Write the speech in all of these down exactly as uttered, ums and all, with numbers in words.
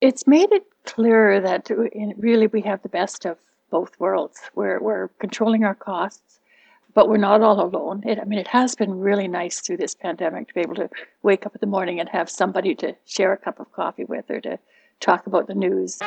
it's made it clearer that really we have the best of both worlds. We're, we're controlling our costs, but we're not all alone. It, I mean, it has been really nice through this pandemic to be able to wake up in the morning and have somebody to share a cup of coffee with or to talk about the news.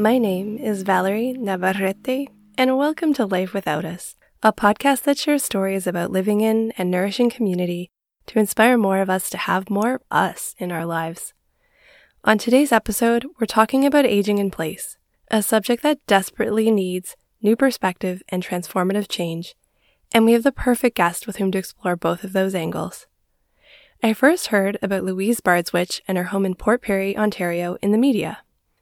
My name is Valerie Navarrete, and welcome to Life Without Us, a podcast that shares stories about living in and nourishing community to inspire more of us to have more of us in our lives. On today's episode, we're talking about aging in place, a subject that desperately needs new perspective and transformative change, and we have the perfect guest with whom to explore both of those angles. I first heard about Louise Bardswich and her home in Port Perry, Ontario, in the media.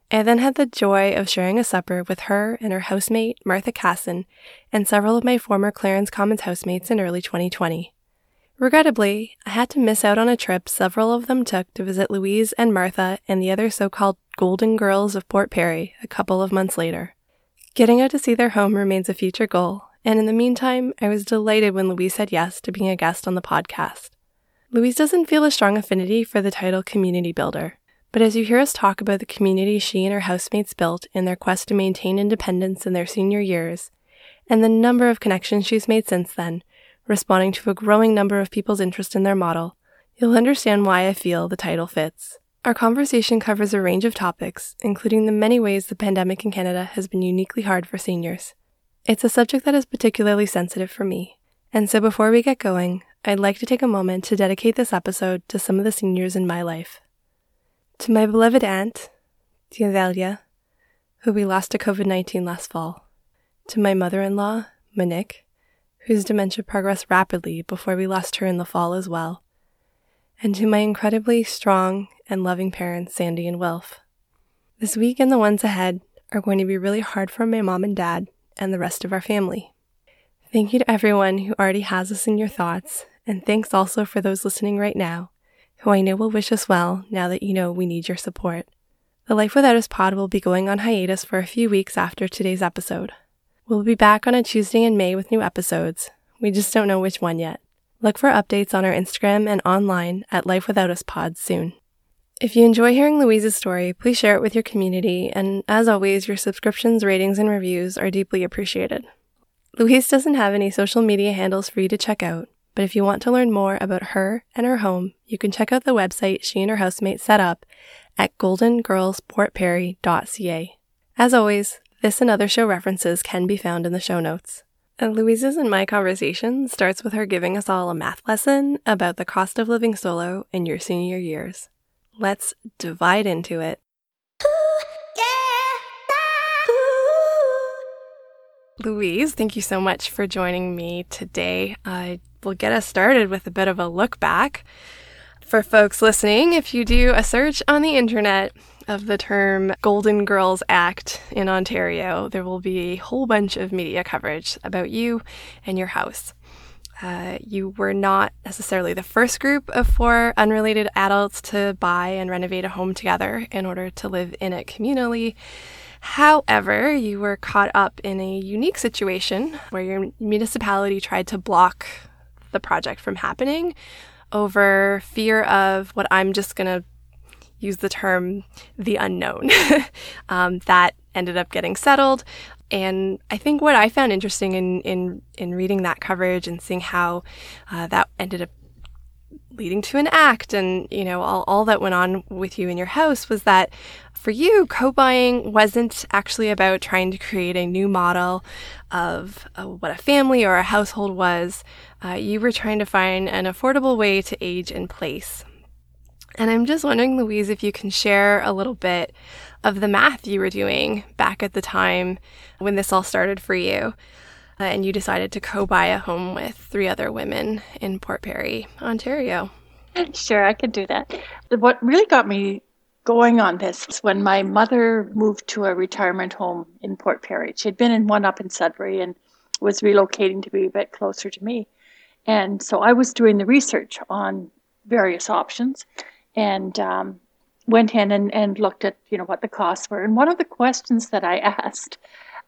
I then had the joy of sharing a supper with her and her housemate, Martha Casson, and several of my former Clarence Commons housemates in early twenty twenty. Regrettably, I had to miss out on a trip several of them took to visit Louise and Martha and the other so-called Golden Girls of Port Perry a couple of months later. Getting out to see their home remains a future goal, and in the meantime, I was delighted when Louise said yes to being a guest on the podcast. Louise doesn't feel a strong affinity for the title community builder. But as you hear us talk about the community she and her housemates built in their quest to maintain independence in their senior years, and the number of connections she's made since then, responding to a growing number of people's interest in their model, you'll understand why I feel the title fits. Our conversation covers a range of topics, including the many ways the pandemic in Canada has been uniquely hard for seniors. It's a subject that is particularly sensitive for me, and so before we get going, I'd like to take a moment to dedicate this episode to some of the seniors in my life. To my beloved aunt, Tiavelia, who we lost to covid nineteen last fall. To my mother-in-law, Monique, whose dementia progressed rapidly before we lost her in the fall as well. And to my incredibly strong and loving parents, Sandy and Wilf. This week and the ones ahead are going to be really hard for my mom and dad and the rest of our family. Thank you to everyone who already has us in your thoughts, and thanks also for those listening right now, who I know will wish us well now that you know we need your support. The Life Without Us pod will be going on hiatus for a few weeks after today's episode. We'll be back on a Tuesday in May with new episodes. We just don't know which one yet. Look for updates on our Instagram and online at Life Without Us pod soon. If you enjoy hearing Louise's story, please share it with your community, and as always, your subscriptions, ratings, and reviews are deeply appreciated. Louise doesn't have any social media handles for you to check out, but if you want to learn more about her and her home, you can check out the website she and her housemate set up at golden girls port perry dot c a. As always, this and other show references can be found in the show notes. And Louise's and my conversation starts with her giving us all a math lesson about the cost of living solo in your senior years. Let's divide into it. Louise, thank you so much for joining me today. I will get us started with a bit of a look back. For folks listening, if you do a search on the internet of the term Golden Girls Act in Ontario, there will be a whole bunch of media coverage about you and your house. Uh, you were not necessarily the first group of four unrelated adults to buy and renovate a home together in order to live in it communally. However, you were caught up in a unique situation where your municipality tried to block the project from happening over fear of what I'm just going to use the term, the unknown. um, that ended up getting settled. And I think what I found interesting in, in, in reading that coverage and seeing how uh, that ended up leading to an act and, you know, all, all that went on with you in your house was that for you, co-buying wasn't actually about trying to create a new model of uh, what a family or a household was. Uh, you were trying to find an affordable way to age in place. And I'm just wondering, Louise, if you can share a little bit of the math you were doing back at the time when this all started for you. Uh, and you decided to co-buy a home with three other women in Port Perry, Ontario. Sure, I could do that. What really got me going on this was when my mother moved to a retirement home in Port Perry. She had been in one up in Sudbury and was relocating to be a bit closer to me. And so I was doing the research on various options. And um, went in and, and looked at, you know, what the costs were. And one of the questions that I asked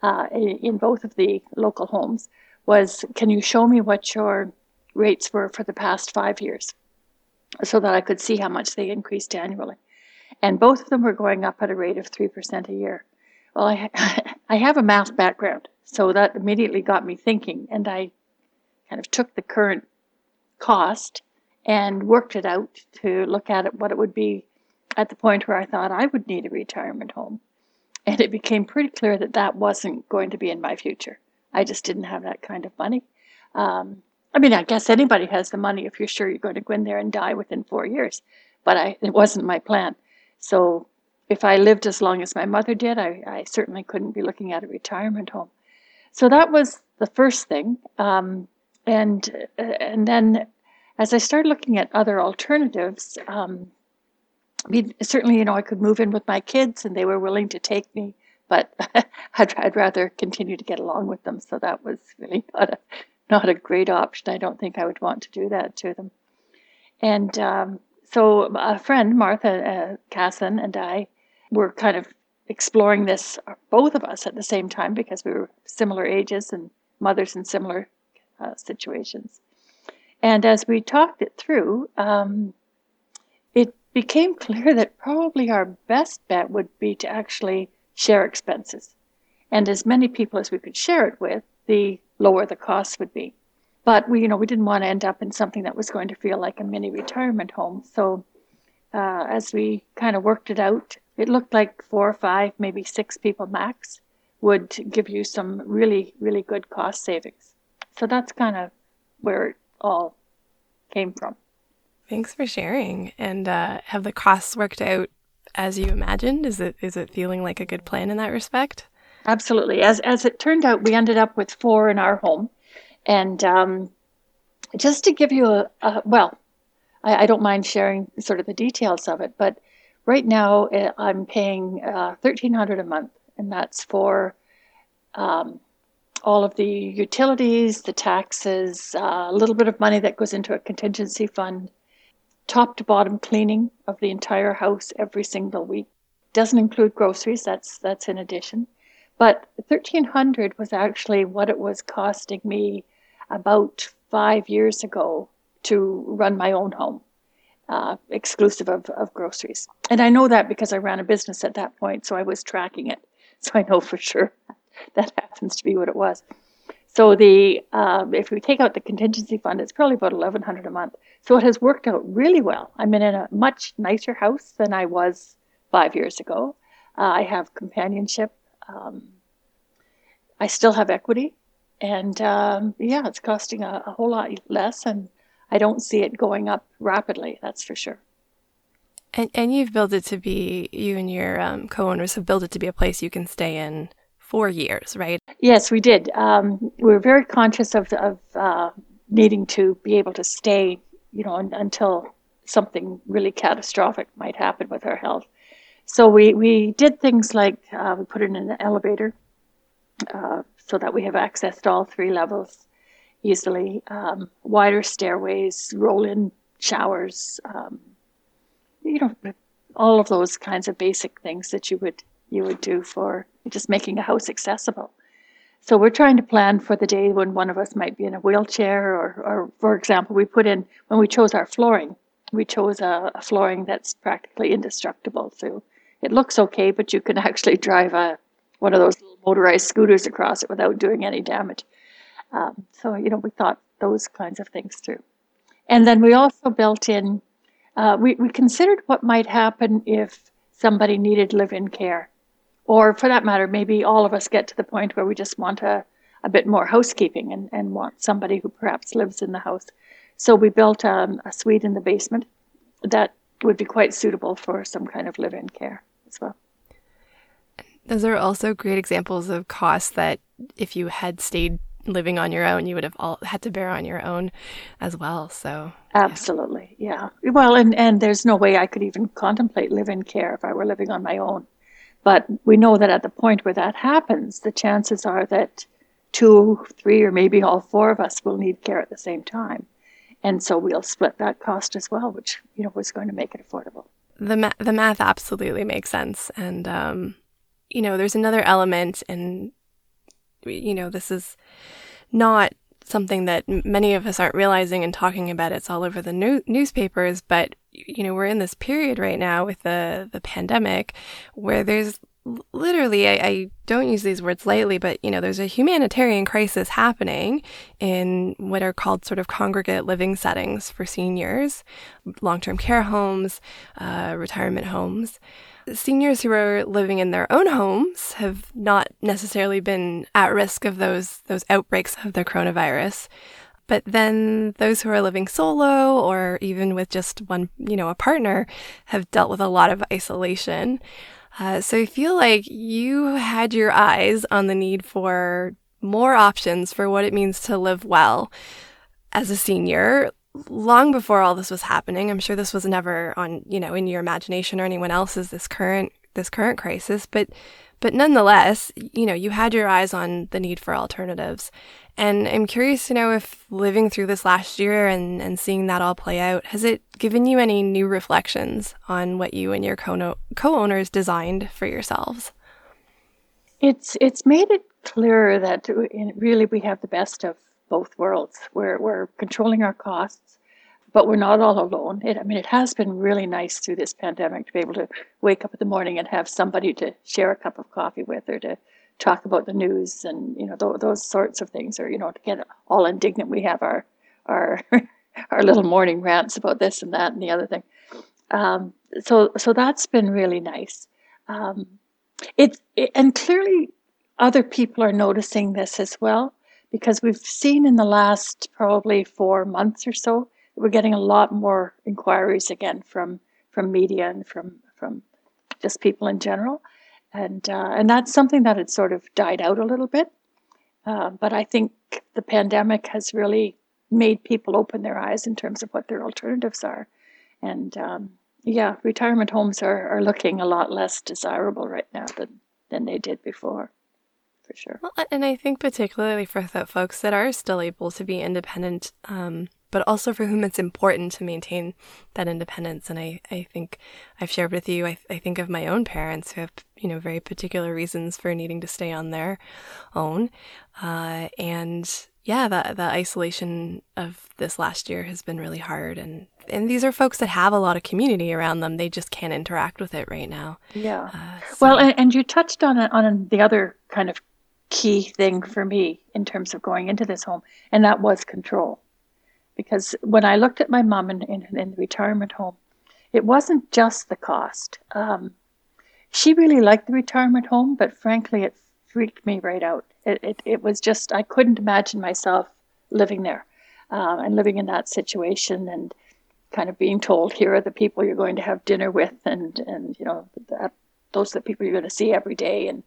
uh, in, in both of the local homes was, can you show me what your rates were for the past five years so that I could see how much they increased annually? And both of them were going up at a rate of three percent a year. Well, I, I have a math background, so that immediately got me thinking, and I kind of took the current cost and worked it out to look at it, what it would be at the point where I thought I would need a retirement home. And it became pretty clear that that wasn't going to be in my future. I just didn't have that kind of money. Um, I mean, I guess anybody has the money if you're sure you're going to go in there and die within four years, but I, it wasn't my plan. So if I lived as long as my mother did, I, I certainly couldn't be looking at a retirement home. So that was the first thing. Um, and and then as I started looking at other alternatives, um, I mean, certainly, you know, I could move in with my kids and they were willing to take me, but I'd, I'd rather continue to get along with them. So that was really not a, not a great option. I don't think I would want to do that to them. And um, so a friend, Martha uh, Casson, and I were kind of exploring this, both of us at the same time, because we were similar ages and mothers in similar uh, situations. And as we talked it through, um, it became clear that probably our best bet would be to actually share expenses. And as many people as we could share it with, the lower the cost would be. But we, you know, we didn't want to end up in something that was going to feel like a mini retirement home. So uh, as we kind of worked it out, it looked like four or five, maybe six people max would give you some really, really good cost savings. So that's kind of where it all came from. Thanks for sharing. And uh, have the costs worked out as you imagined? Is it is it feeling like a good plan in that respect? Absolutely. As as it turned out, we ended up with four in our home. And um, just to give you a, a well, I, I don't mind sharing sort of the details of it, but right now I'm paying uh, thirteen hundred dollars a month, and that's for um, all of the utilities, the taxes, uh, a little bit of money that goes into a contingency fund, top to bottom cleaning of the entire house every single week. Doesn't include groceries, that's that's in addition. But thirteen hundred dollars was actually what it was costing me about five years ago to run my own home. Uh, exclusive of, of groceries. And I know that because I ran a business at that point, so I was tracking it. So I know for sure that happens to be what it was. So the um, if we take out the contingency fund, it's probably about eleven hundred dollars a month. So it has worked out really well. I'm in a much nicer house than I was five years ago. Uh, I have companionship. Um, I still have equity. And um, yeah, it's costing a, a whole lot less, and I don't see it going up rapidly, that's for sure. And and you've built it to be, you and your um, co-owners have built it to be a place you can stay in for years, right? Yes, we did. Um, we were very conscious of, of uh, needing to be able to stay, you know, un- until something really catastrophic might happen with our health. So we, we did things like uh, we put in an elevator uh, so that we have access to all three levels easily, um, wider stairways, roll-in showers, um, you know, all of those kinds of basic things that you would you would do for just making a house accessible. So we're trying to plan for the day when one of us might be in a wheelchair, or, or for example, we put in, when we chose our flooring, we chose a, a flooring that's practically indestructible. So it looks okay, but you can actually drive a one of those little motorized scooters across it without doing any damage. Um, so, you know, we thought those kinds of things through. And then we also built in, uh, we, we considered what might happen if somebody needed live-in care. Or for that matter, maybe all of us get to the point where we just want a, a bit more housekeeping and, and want somebody who perhaps lives in the house. So we built um, a suite in the basement that would be quite suitable for some kind of live-in care as well. Those are also great examples of costs that if you had stayed living on your own, you would have all had to bear on your own as well. So absolutely, yeah. yeah. Well, and, and there's no way I could even contemplate live-in care if I were living on my own. But we know that at the point where that happens, the chances are that two, three, or maybe all four of us will need care at the same time. And so we'll split that cost as well, which, you know, was going to make it affordable. the ma- the math absolutely makes sense. And, um, you know, there's another element, and, you know, this is not something that many of us aren't realizing and talking about. It's all over the new- newspapers, but, you know, we're in this period right now with the, the pandemic where there's literally, I, I don't use these words lightly, but, you know, there's a humanitarian crisis happening in what are called sort of congregate living settings for seniors, long-term care homes, uh, retirement homes. Seniors who are living in their own homes have not necessarily been at risk of those those outbreaks of the coronavirus. But then those who are living solo or even with just one, you know, a partner have dealt with a lot of isolation. Uh, so I feel like you had your eyes on the need for more options for what it means to live well as a senior long before all this was happening. I'm sure this was never on, you know, in your imagination or anyone else's, this current this current crisis. But but nonetheless, you know, you had your eyes on the need for alternatives. And I'm curious to know if living through this last year and, and seeing that all play out, has it given you any new reflections on what you and your co- co-owners designed for yourselves? It's it's made it clearer that really we have the best of both worlds. We're, we're controlling our costs, but we're not all alone. It, I mean, it has been really nice through this pandemic to be able to wake up in the morning and have somebody to share a cup of coffee with or to talk about the news and, you know, th- those sorts of things, or, you know, to get all indignant. We have our our our little morning rants about this and that and the other thing. Um, so so that's been really nice. Um, it, it and clearly other people are noticing this as well, because we've seen in the last probably four months or so, we're getting a lot more inquiries again from from media and from from just people in general. And uh, and that's something that had sort of died out a little bit. Uh, but I think the pandemic has really made people open their eyes in terms of what their alternatives are. And um, yeah, retirement homes are, are looking a lot less desirable right now than, than they did before, for sure. Well, and I think particularly for th- folks that are still able to be independent, um, but also for whom it's important to maintain that independence. And I, I think I've shared with you, I, th- I think of my own parents who have, you know, very particular reasons for needing to stay on their own. Uh, and yeah, the, the isolation of this last year has been really hard. And, and these are folks that have a lot of community around them. They just can't interact with it right now. Yeah. Uh, so. Well, and, and you touched on a, on the other kind of key thing for me in terms of going into this home, and that was control. Because when I looked at my mom in, in, in the retirement home, it wasn't just the cost. Um, she really liked the retirement home, but frankly, it freaked me right out. It it, it was just, I couldn't imagine myself living there uh, and living in that situation and kind of being told, here are the people you're going to have dinner with, and, and you know, that, those are the people you're going to see every day, and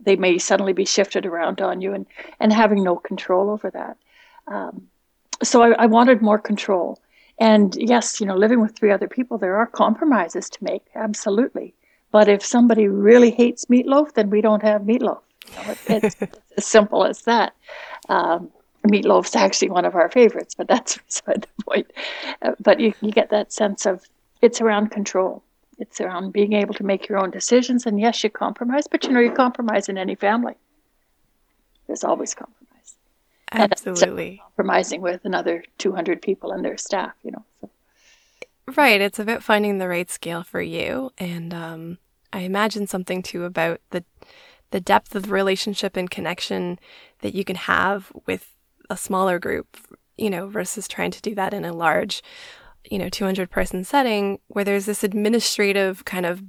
they may suddenly be shifted around on you, and, and having no control over that. Um, So I, I wanted more control. And yes, you know, living with three other people, there are compromises to make, absolutely. But if somebody really hates meatloaf, then we don't have meatloaf. You know, it, it's, it's as simple as that. Um, meatloaf's actually one of our favorites, but that's beside the point. Uh, but you, you get that sense of it's around control. It's around being able to make your own decisions. And yes, you compromise, but you know, you compromise in any family. There's always compromise. Absolutely. Compromising with another two hundred people and their staff, you know. So. Right. It's about finding the right scale for you. And um, I imagine something, too, about the the depth of relationship and connection that you can have with a smaller group, you know, versus trying to do that in a large, you know, two hundred person setting where there's this administrative kind of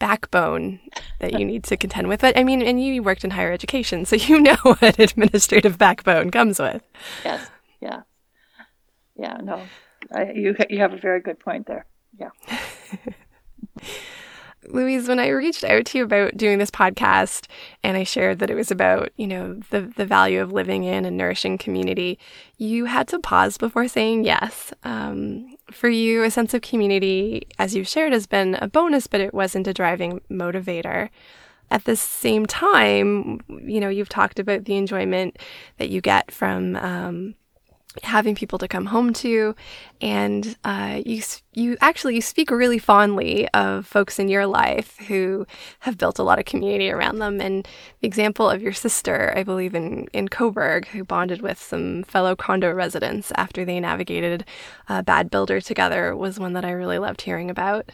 backbone that you need to contend with. But I mean, and you worked in higher education, so you know what administrative backbone comes with. Yes. Yeah. Yeah. No, I, you you have a very good point there. Yeah. Louise, when I reached out to you about doing this podcast and I shared that it was about, you know, the, the value of living in a nourishing community, you had to pause before saying yes. Um, for you, a sense of community, as you've shared, has been a bonus, but it wasn't a driving motivator. At the same time, you know, you've talked about the enjoyment that you get from um, having people to come home to, and uh, you you actually you speak really fondly of folks in your life who have built a lot of community around them. And the example of your sister, I believe, in in Coburg, who bonded with some fellow condo residents after they navigated a bad builder together, was one that I really loved hearing about.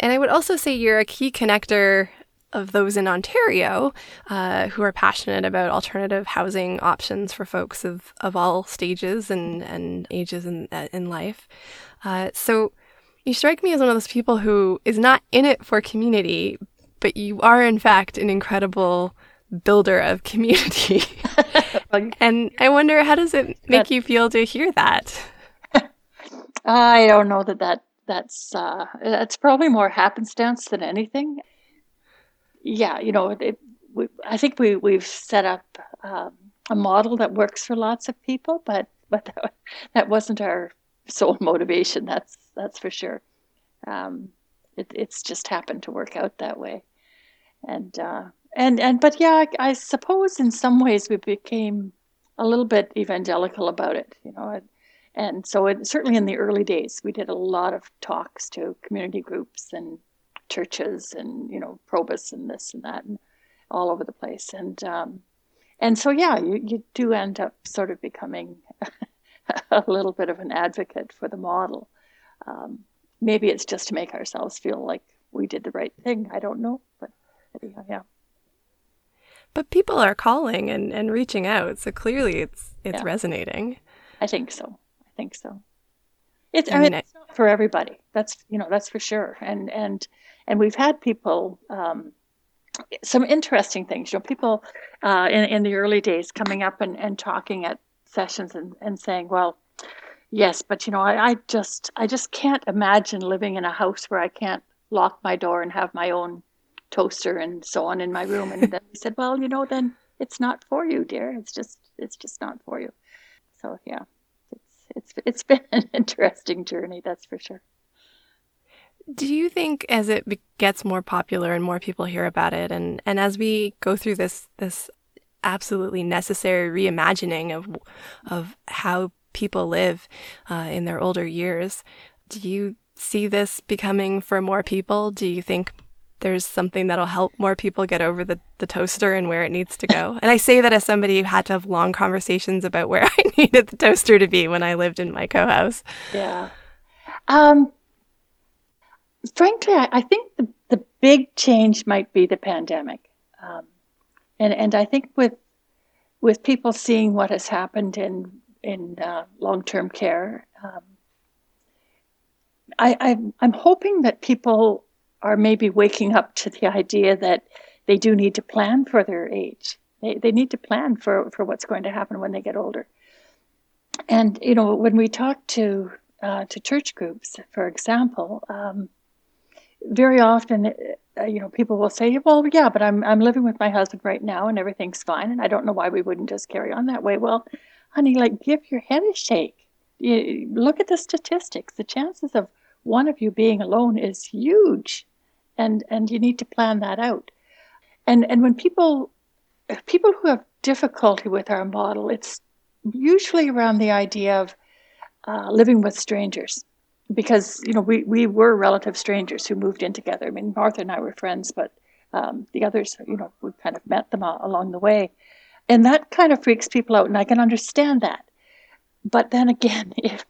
And I would also say you're a key connector of those in Ontario uh, who are passionate about alternative housing options for folks of, of all stages and, and ages in, in life. Uh, so you strike me as one of those people who is not in it for community, but you are, in fact, an incredible builder of community. And I wonder, how does it make you feel to hear that? I don't know that, that that's, uh, that's probably more happenstance than anything. Yeah, you know, it, we, I think we, we've set up um, a model that works for lots of people, but, but that, that wasn't our sole motivation, that's that's for sure. Um, it, it's just happened to work out that way. And, uh, and, and but yeah, I, I suppose in some ways we became a little bit evangelical about it, you know. And, and so it, certainly in the early days, we did a lot of talks to community groups and churches and, you know, Probus and this and that and all over the place. And um, and so, yeah, you, you do end up sort of becoming a little bit of an advocate for the model. Um, maybe it's just to make ourselves feel like we did the right thing. I don't know. But anyhow, yeah. But people are calling and, and reaching out. So clearly it's it's yeah. resonating. I think so. I think so. It's, I mean, it's not for everybody. That's, you know, that's for sure. And and and we've had people, um, some interesting things, you know, people uh, in, in the early days coming up and, and talking at sessions and, and saying, well, yes, but, you know, I, I just I just can't imagine living in a house where I can't lock my door and have my own toaster and so on in my room. And then we said, well, you know, then it's not for you, dear. It's just it's just not for you. So, yeah. It's it's been an interesting journey, that's for sure. Do you think as it gets more popular and more people hear about it, and, and as we go through this this absolutely necessary reimagining of of how people live uh, in their older years, do you see this becoming for more people? Do you think there's something that'll help more people get over the, the toaster and where it needs to go? And I say that as somebody who had to have long conversations about where I needed the toaster to be when I lived in my co-house. Yeah. Um, frankly, I, I think the, the big change might be the pandemic. Um, and, and I think with with people seeing what has happened in, in uh, long-term care, um, I, I, I'm hoping that people are maybe waking up to the idea that they do need to plan for their age. They they need to plan for, for what's going to happen when they get older. And, you know, when we talk to uh, to church groups, for example, um, very often, uh, you know, people will say, well, yeah, but I'm I'm living with my husband right now and everything's fine, and I don't know why we wouldn't just carry on that way. Well, honey, like, give your head a shake. You, look at the statistics. The chances of one of you being alone is huge. And and you need to plan that out. And and when people people who have difficulty with our model, it's usually around the idea of uh, living with strangers, because you know we, we were relative strangers who moved in together. I mean, Martha and I were friends, but um, the others, you know, we kind of met them along the way, and that kind of freaks people out. And I can understand that. But then again, if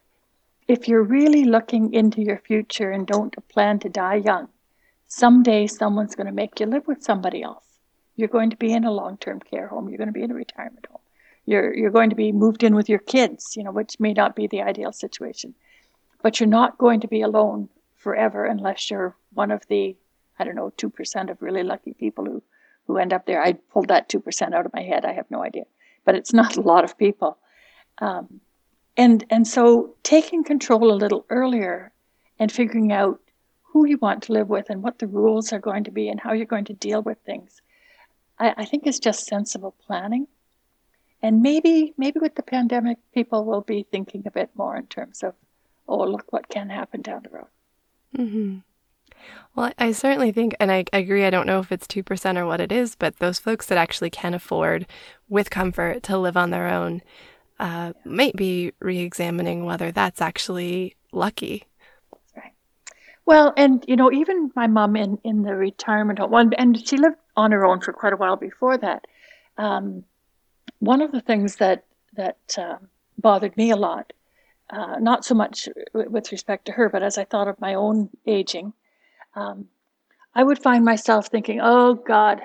if you're really looking into your future and don't plan to die young, someday someone's going to make you live with somebody else. You're going to be in a long-term care home. You're going to be in a retirement home. You're you're going to be moved in with your kids, you know, which may not be the ideal situation. But you're not going to be alone forever unless you're one of the, I don't know, two percent of really lucky people who, who end up there. I pulled that two percent out of my head. I have no idea. But it's not a lot of people. Um, and and so taking control a little earlier and figuring out who you want to live with and what the rules are going to be and how you're going to deal with things, I, I think it's just sensible planning. And maybe maybe with the pandemic, people will be thinking a bit more in terms of, oh, look what can happen down the road. Mm-hmm. Well, I certainly think, and I agree, I don't know if it's two percent or what it is, but those folks that actually can afford with comfort to live on their own, uh, might be re-examining whether that's actually lucky. That's right. Well, and, you know, even my mom in, in the retirement home, and she lived on her own for quite a while before that. Um, one of the things that, that uh, bothered me a lot, uh, not so much w- with respect to her, but as I thought of my own aging, um, I would find myself thinking, oh, God,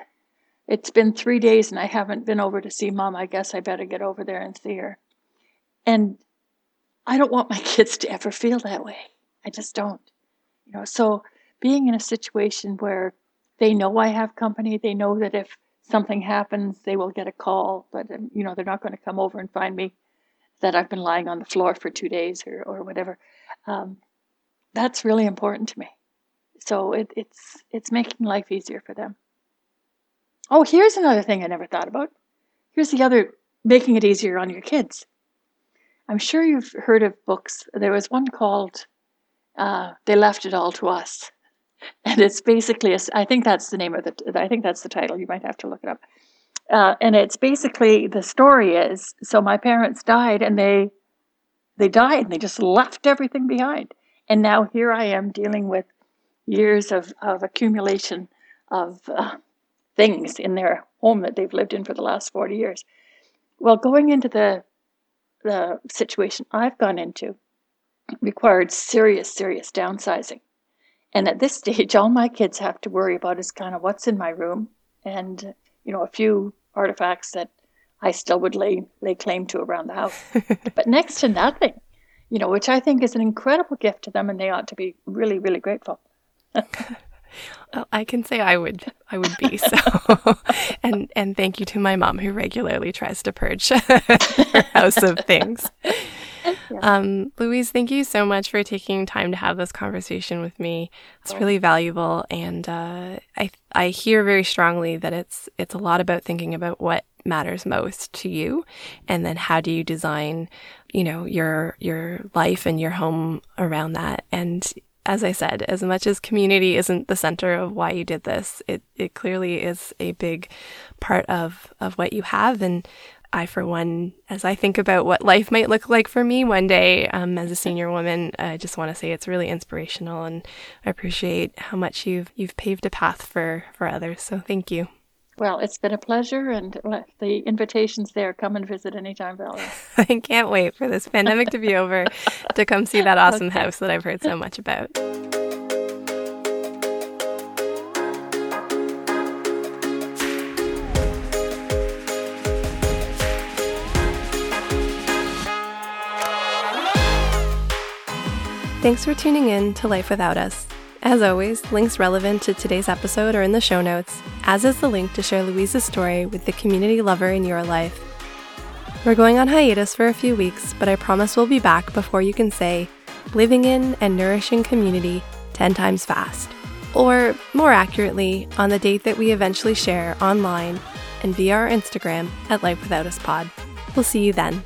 it's been three days and I haven't been over to see Mom. I guess I better get over there and see her. And I don't want my kids to ever feel that way. I just don't. You know, so being in a situation where they know I have company, they know that if something happens, they will get a call, but, you know, they're not going to come over and find me that I've been lying on the floor for two days or, or whatever. Um, that's really important to me. So it, it's it's making life easier for them. Oh, here's another thing I never thought about. Here's the other, making it easier on your kids. I'm sure you've heard of books. There was one called uh, They Left It All to Us. And it's basically, a, I think that's the name of the, I think that's the title. You might have to look it up. Uh, and it's basically, the story is, so my parents died and they, they died and they just left everything behind. And now here I am dealing with years of, of accumulation of uh, things in their home that they've lived in for the last forty years. Well, going into the the situation I've gone into required serious, serious downsizing. And at this stage, all my kids have to worry about is kind of what's in my room and, you know, a few artifacts that I still would lay, lay claim to around the house, but next to nothing, you know, which I think is an incredible gift to them, and they ought to be really, really grateful. Well, I can say I would, I would be so, and and thank you to my mom who regularly tries to purge her house of things. Yeah. Um, Louise, thank you so much for taking time to have this conversation with me. It's really valuable, and uh, I I hear very strongly that it's it's a lot about thinking about what matters most to you, and then how do you design, you know, your your life and your home around that. And as I said, as much as community isn't the center of why you did this, it, it clearly is a big part of, of what you have. And I, for one, as I think about what life might look like for me one day um, as a senior woman, I just want to say it's really inspirational, and I appreciate how much you've you've paved a path for, for others. So thank you. Well, it's been a pleasure, and the invitation's there. Come and visit anytime, Valerie. I can't wait for this pandemic to be over to come see that awesome okay. house that I've heard so much about. Thanks for tuning in to Life Without Us. As always, links relevant to today's episode are in the show notes, as is the link to share Louise's story with the community lover in your life. We're going on hiatus for a few weeks, but I promise we'll be back before you can say, living in and nourishing community ten times fast. Or, more accurately, on the date that we eventually share online and via our Instagram at Life Without Us Pod. We'll see you then.